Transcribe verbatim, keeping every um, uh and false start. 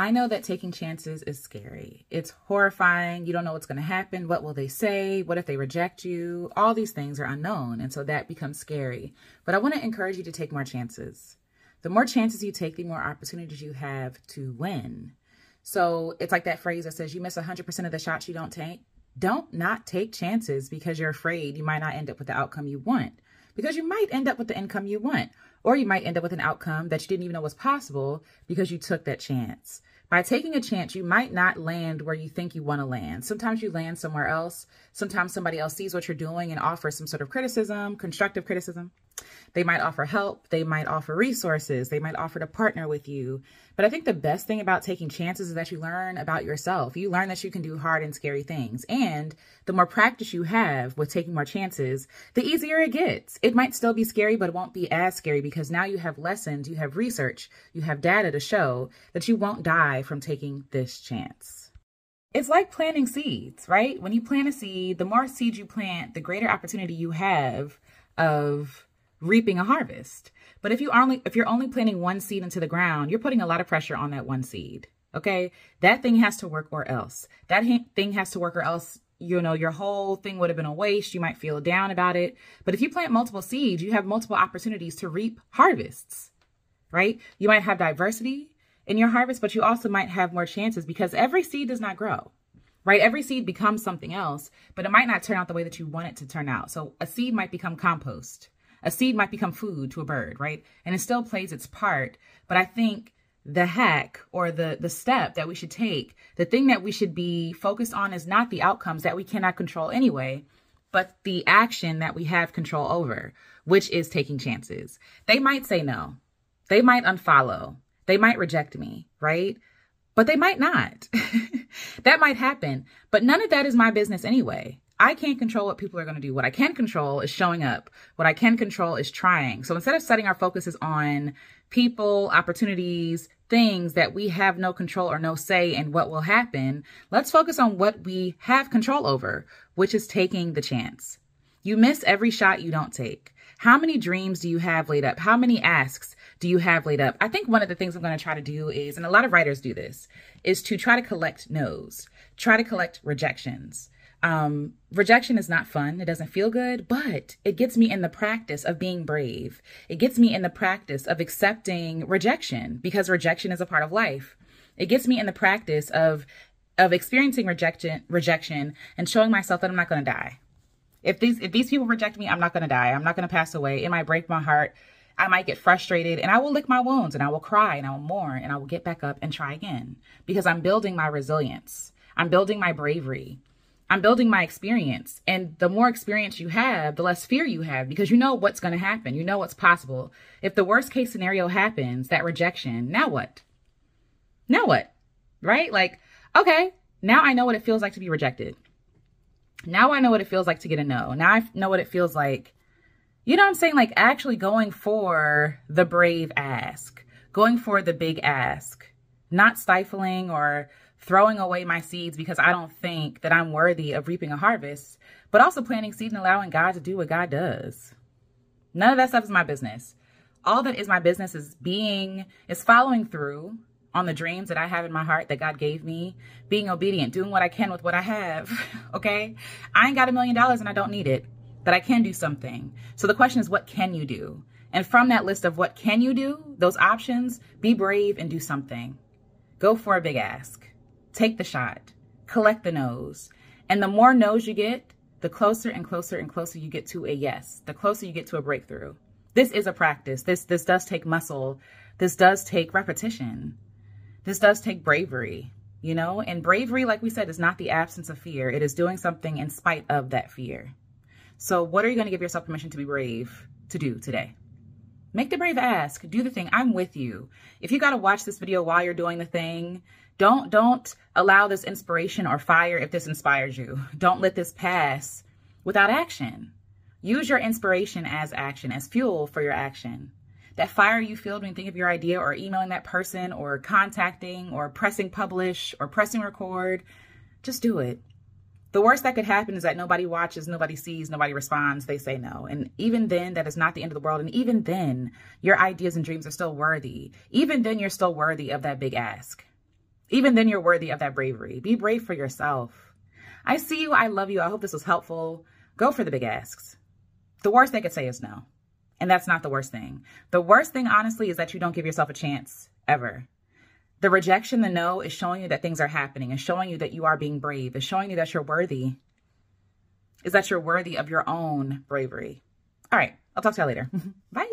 I know that taking chances is scary. It's horrifying. You don't know what's going to happen. What will they say? What if they reject you? All these things are unknown, and so that becomes scary. But I want to encourage you to take more chances. The more chances you take, the more opportunities you have to win. So it's like that phrase that says you miss one hundred percent of the shots you don't take. Don't not take chances because you're afraid you might not end up with the outcome you want, because you might end up with the income you want, or you might end up with an outcome that you didn't even know was possible because you took that chance. By taking a chance, you might not land where you think you want to land. Sometimes you land somewhere else. Sometimes somebody else sees what you're doing and offers some sort of criticism, constructive criticism. They might offer help. They might offer resources. They might offer to partner with you. But I think the best thing about taking chances is that you learn about yourself. You learn that you can do hard and scary things. And the more practice you have with taking more chances, the easier it gets. It might still be scary, but it won't be as scary because now you have lessons, you have research, you have data to show that you won't die from taking this chance. It's like planting seeds, right? When you plant a seed, the more seeds you plant, the greater opportunity you have of reaping a harvest. But if you only if you're only planting one seed into the ground, you're putting a lot of pressure on that one seed. Okay, that thing has to work, or else that thing has to work, or else you know your whole thing would have been a waste. You might feel down about it. But if you plant multiple seeds, you have multiple opportunities to reap harvests, right? You might have diversity in your harvest, but you also might have more chances because every seed does not grow. Right? Every seed becomes something else, but it might not turn out the way that you want it to turn out. So a seed might become compost. A seed might become food to a bird, right? And it still plays its part. But I think the hack or the, the step that we should take, the thing that we should be focused on is not the outcomes that we cannot control anyway, but the action that we have control over, which is taking chances. They might say no. They might unfollow. They might reject me, right? But they might not. That might happen. But none of that is my business anyway. I can't control what people are going to do. What I can control is showing up. What I can control is trying. So instead of setting our focuses on people, opportunities, things that we have no control or no say in what will happen, let's focus on what we have control over, which is taking the chance. You miss every shot you don't take. How many dreams do you have laid up? How many asks do you have laid up? I think one of the things I'm going to try to do is, and a lot of writers do this, is to try to collect no's, try to collect rejections. Um, rejection is not fun. It doesn't feel good, but it gets me in the practice of being brave. It gets me in the practice of accepting rejection because rejection is a part of life. It gets me in the practice of, of experiencing rejection, rejection and showing myself that I'm not going to die. If these, if these people reject me, I'm not going to die. I'm not going to pass away. It might break my heart. I might get frustrated and I will lick my wounds and I will cry and I will mourn and I will get back up and try again because I'm building my resilience. I'm building my bravery. I'm building my experience. And the more experience you have, the less fear you have because you know what's going to happen. You know what's possible. If the worst case scenario happens, that rejection, now what? Now what? Right? Like, okay, now I know what it feels like to be rejected. Now I know what it feels like to get a no. Now I know what it feels like, you know what I'm saying? Like actually going for the brave ask, going for the big ask, not stifling or throwing away my seeds because I don't think that I'm worthy of reaping a harvest, but also planting seed and allowing God to do what God does. None of that stuff is my business. All that is my business is being, is following through on the dreams that I have in my heart that God gave me, being obedient, doing what I can with what I have, okay? I ain't got a million dollars and I don't need it, but I can do something. So the question is, what can you do? And from that list of what can you do, those options, be brave and do something. Go for a big ask. Take the shot, collect the no's. And the more no's you get, the closer and closer and closer you get to a yes, the closer you get to a breakthrough. This is a practice. This, this does take muscle. This does take repetition. This does take bravery, you know? And bravery, like we said, is not the absence of fear. It is doing something in spite of that fear. So what are you going to give yourself permission to be brave to do today? Make the brave ask. Do the thing. I'm with you. If you got to watch this video while you're doing the thing, Don't, don't allow this inspiration or fire, if this inspires you, don't let this pass without action. Use your inspiration as action, as fuel for your action. That fire you feel when you think of your idea or emailing that person or contacting or pressing publish or pressing record, just do it. The worst that could happen is that nobody watches, nobody sees, nobody responds, they say no. And even then, that is not the end of the world. And even then, your ideas and dreams are still worthy. Even then, you're still worthy of that big ask. Even then, you're worthy of that bravery. Be brave for yourself. I see you. I love you. I hope this was helpful. Go for the big asks. The worst they could say is no. And that's not the worst thing. The worst thing, honestly, is that you don't give yourself a chance ever. The rejection, the no, is showing you that things are happening. It's showing you that you are being brave. It's showing you that you're worthy. Is that you're worthy of your own bravery. All right. I'll talk to y'all later. Bye.